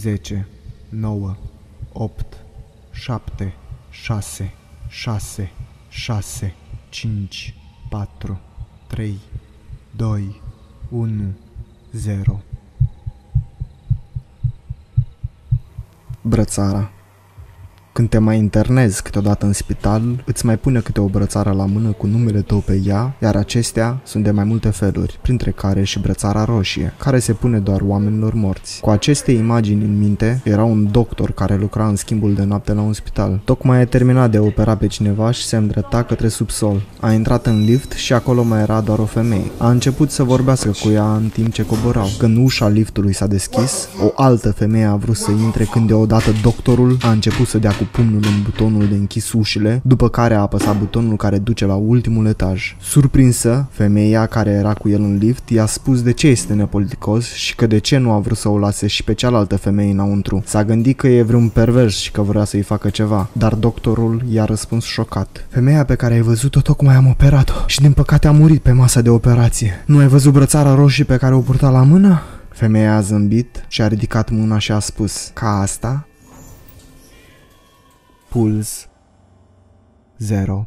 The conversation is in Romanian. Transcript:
10, 9, 8, 7, 6, 6, 6, 5, 4, 3, 2, 1, 0. Brățara. Când te mai internezi câteodată în spital, îți mai pune câte o brățară la mână cu numele tău pe ea, iar acestea sunt de mai multe feluri, printre care și brățara roșie, care se pune doar oamenilor morți. Cu aceste imagini în minte, era un doctor care lucra în schimbul de noapte la un spital. Tocmai a terminat de a opera pe cineva și se îndrepta către subsol. A intrat în lift și acolo mai era doar o femeie. A început să vorbească cu ea în timp ce coborau. Când ușa liftului s-a deschis, o altă femeie a vrut să intre când deodată doctorul a început să dea cu pumnul în butonul de închis ușile, după care a apăsat butonul care duce la ultimul etaj. Surprinsă, femeia care era cu el în lift i-a spus de ce este nepoliticos și că de ce nu a vrut să o lase și pe cealaltă femeie înăuntru. S-a gândit că e vreun pervers și că vrea să-i facă ceva, dar doctorul i-a răspuns șocat: "Femeia pe care ai văzut-o tocmai am operat-o și din păcate a murit pe masa de operație. Nu ai văzut brățara roșie pe care o purta la mână?" Femeia a zâmbit și a ridicat mâna și a spus: "Ca asta?" Puls 0.